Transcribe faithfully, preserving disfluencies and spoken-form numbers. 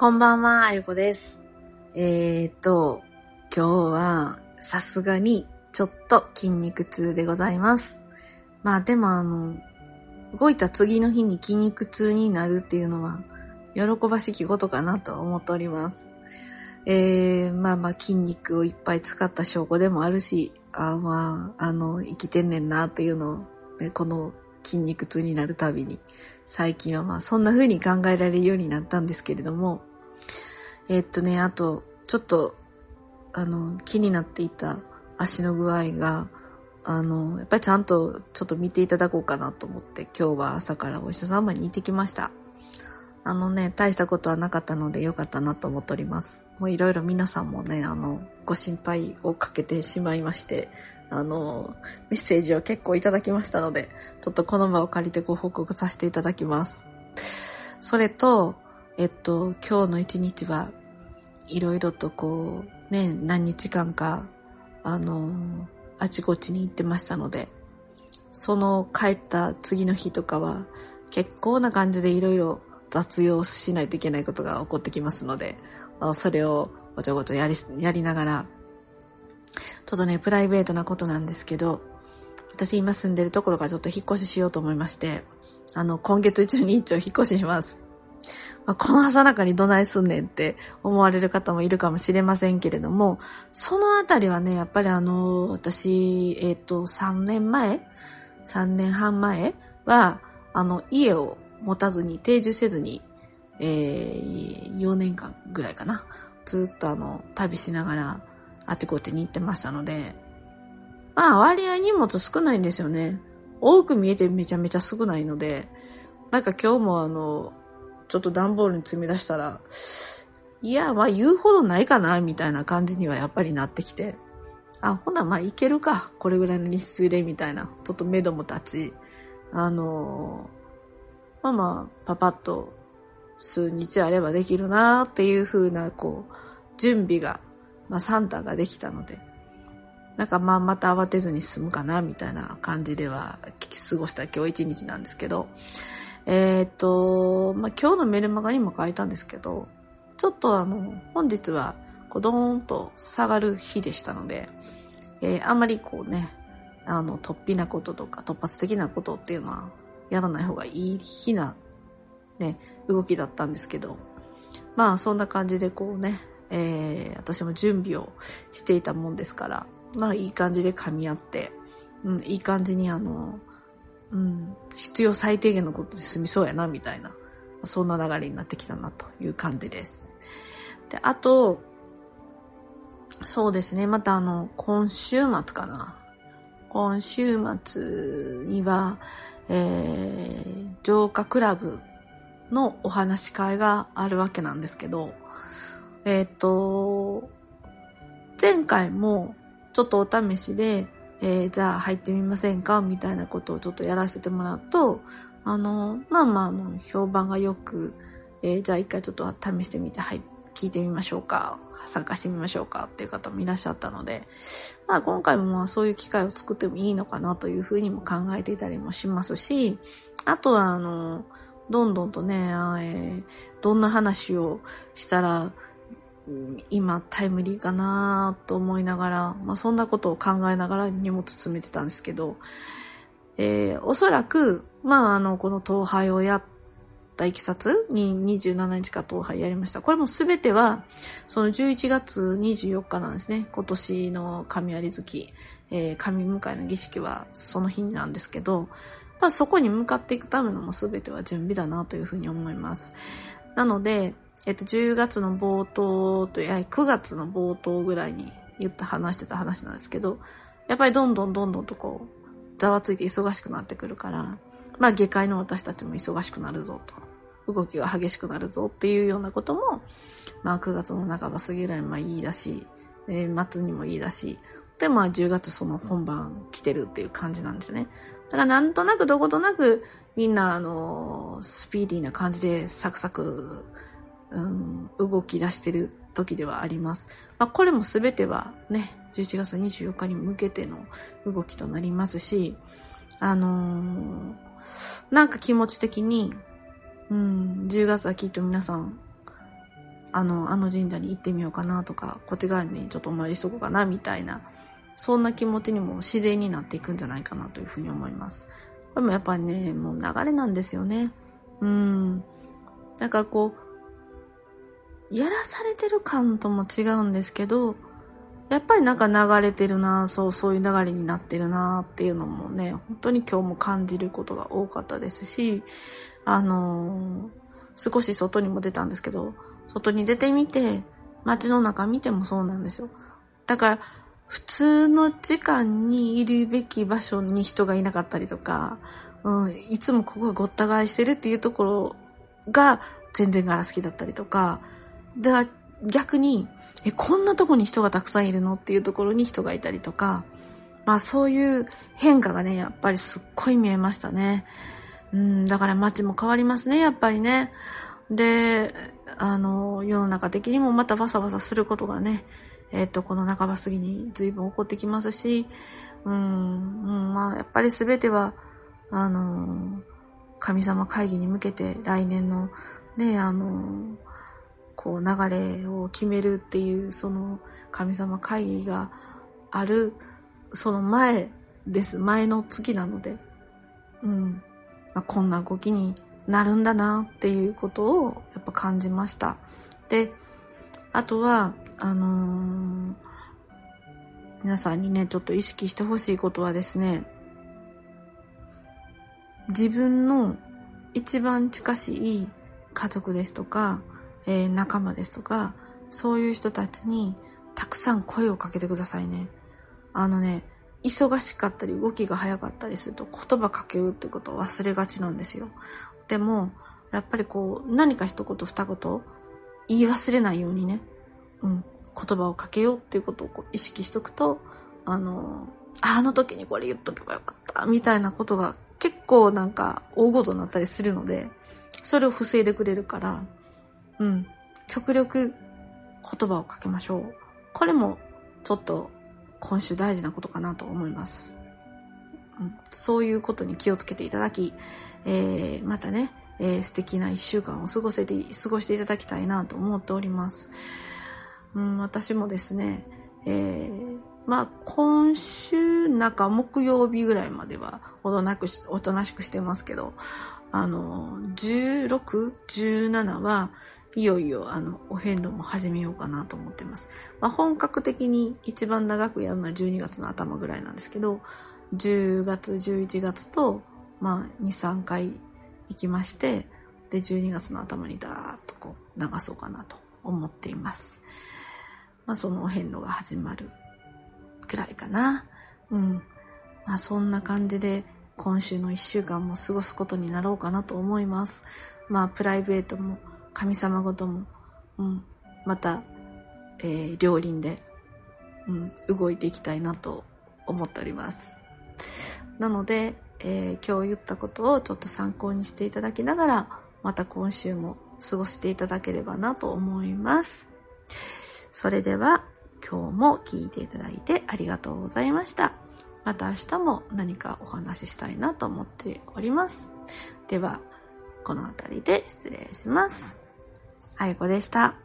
こんばんは、あゆこです。えーっと、今日はさすがにちょっと筋肉痛でございます。まあでもあの、動いた次の日に筋肉痛になるっていうのは喜ばしきことかなと思っております。えー、まあまあ筋肉をいっぱい使った証拠でもあるし、あまあ、あの、生きてんねんなっていうのを、ね、この筋肉痛になるたびに、最近はまあそんな風に考えられるようになったんですけれども、えー、っとね、あと、ちょっと、あの、気になっていた足の具合が、あの、やっぱりちゃんとちょっと見ていただこうかなと思って、今日は朝からお医者様に行ってきました。あのね、大したことはなかったのでよかったなと思っております。もういろいろ皆さんもね、あの、ご心配をかけてしまいまして、あの、メッセージを結構いただきましたので、ちょっとこの場を借りてご報告させていただきます。それと、えっと、今日の一日はいろいろとこう、ね、何日間か、あの、あちこちに行ってましたので、その帰った次の日とかは、結構な感じでいろいろ雑用しないといけないことが起こってきますので、それをごちょごちょやり、やりながら、ちょっとね、プライベートなことなんですけど、私今住んでるところからちょっと引っ越ししようと思いまして、あの、今月中に一応引っ越しします。まあ、この朝中にどないすんねんって思われる方もいるかもしれませんけれども、そのあたりはね、やっぱりあの、私、えっと、さんねんまえ ?さんねんはん前は、あの、家を持たずに、定住せずに、えー、よねんかんぐらいかな。ずっとあの、旅しながら、あちこちに行ってましたので、まあ割合荷物少ないんですよね。多く見えてめちゃめちゃ少ないので、なんか今日もあの、ちょっと段ボールに積み出したら、いや、まあ言うほどないかな、みたいな感じにはやっぱりなってきて、あ、ほなまあいけるか、これぐらいの日数で、みたいな、ちょっと目処も立ち、あのー、まあまあ、パパッと、数日あればできるなーっていう風な、こう、準備が、まあ、サンタができたので、なんかまあ、また慌てずに済むかな、みたいな感じでは、過ごした今日一日なんですけど、えーっと、まあ、今日のメルマガにも書いたんですけど、ちょっとあの、本日は、こう、ドーンと下がる日でしたので、えー、あんまりこうね、あの、突飛なこととか、突発的なことっていうのは、やらない方がいい日な、ね、動きだったんですけど、まあそんな感じでこうね、えー、私も準備をしていたもんですから、まあいい感じで噛み合って、うん、いい感じにあの、うん、必要最低限のことで済みそうやなみたいな、そんな流れになってきたなという感じです。で、あと、そうですね、またあの、今週末かな。今週末には、えー、浄化クラブのお話し会があるわけなんですけど、えっと、前回もちょっとお試しで、えー、じゃあ入ってみませんかみたいなことをちょっとやらせてもらうと、あの、まあまあの評判がよく、えー、じゃあ一回ちょっと試してみて、はい、聞いてみましょうか、参加してみましょうかっていう方もいらっしゃったので、まあ今回もまあそういう機会を作ってもいいのかなというふうにも考えていたりもしますし、あとはあの、どんどんとね、えー、どんな話をしたら、うん、今タイムリーかなと思いながら、まあそんなことを考えながら荷物詰めてたんですけど、えー、おそらく、まああの、この統廃をやったいきさつににじゅうしちにちか統廃やりました。これもすべては、そのじゅういちがつにじゅうよっかなんですね。今年の神有月、えー、神迎えの儀式はその日なんですけど、まあ、そこに向かっていくためのも全ては準備だなというふうに思います。なので、えっと、じゅうがつの冒頭と、いや、くがつの冒頭ぐらいに言った話してた話なんですけど、やっぱりどんどんどんどんとこう、ざわついて忙しくなってくるから、まあ、下界の私たちも忙しくなるぞと、動きが激しくなるぞっていうようなことも、まあ、くがつの半ば過ぎぐらい、まあ、いいだし、えー、末にもいいだし、で、まあ、じゅうがつその本番来てるっていう感じなんですね。だからなんとなくどことなくみんなあのスピーディーな感じでサクサク、うん、動き出してる時ではあります。まあこれも全てはね、じゅういちがつにじゅうよっかに向けての動きとなりますし、あのー、なんか気持ち的に、うん、じゅうがつはきっと皆さんあの、あの神社に行ってみようかなとか、こっち側にちょっとお参りしとこうかなみたいな、そんな気持ちにも自然になっていくんじゃないかなというふうに思います。これもやっぱりね、もう流れなんですよね。うん。なんかこう、やらされてる感とも違うんですけど、やっぱりなんか流れてるな、そう、そういう流れになってるなっていうのもね、本当に今日も感じることが多かったですし、あのー、少し外にも出たんですけど、外に出てみて、街の中見てもそうなんですよ。だから、普通の時間にいるべき場所に人がいなかったりとか、うん、いつもここがごった返してるっていうところが全然ガラスきだったりとか、だから逆に、え、こんなとこに人がたくさんいるのっていうところに人がいたりとか、まあそういう変化がね、やっぱりすっごい見えましたね。うん、だから街も変わりますね、やっぱりね。で、あの、世の中的にもまたバサバサすることがね、えっと、この半ば過ぎに随分起こってきますし、うん、うん、まあやっぱり全ては、あの、神様会議に向けて来年のね、あの、こう流れを決めるっていうその神様会議があるその前です前の月なので、うん、まあ、こんな動きになるんだなっていうことをやっぱ感じました。で、あとはあのー、皆さんにねちょっと意識してほしいことはですね、自分の一番近しい家族ですとか。えー、仲間ですとか、そういう人たちにたくさん声をかけてくださいね。あのね、忙しかったり動きが早かったりすると言葉かけるってことを忘れがちなんですよ。でも、やっぱりこう、何か一言二言言い忘れないようにね、うん、言葉をかけようっていうことをこう意識しとくと、あの、あの時にこれ言っとけばよかった、みたいなことが結構なんか大ごとになったりするので、それを防いでくれるから、うん。極力言葉をかけましょう。これもちょっと今週大事なことかなと思います。うん、そういうことに気をつけていただき、えー、またね、えー、素敵な一週間を過ごせて、過ごしていただきたいなと思っております。うん、私もですね、えー、まあ今週中木曜日ぐらいまではおとなくし、おとなしくしてますけど、あの、じゅうろく、じゅうななはいよいよ、あの、お遍路も始めようかなと思ってます。まあ、本格的に一番長くやるのはじゅうにがつの頭ぐらいなんですけど、じゅうがつ、じゅういちがつと、まあ、に、さんかい行きまして、で、じゅうにがつの頭にダーッとこう、流そうかなと思っています。まあ、そのお遍路が始まるくらいかな。うん。まあ、そんな感じで、今週のいっしゅうかんも過ごすことになろうかなと思います。まあ、プライベートも、神様ごとも、うん、また、えー、両輪で、うん、動いていきたいなと思っております。なので、えー、今日言ったことをちょっと参考にしていただきながら、また今週も過ごしていただければなと思います。それでは、今日も聞いていただいてありがとうございました。また明日も何かお話ししたいなと思っております。では、この辺りで失礼します。あゆこでした。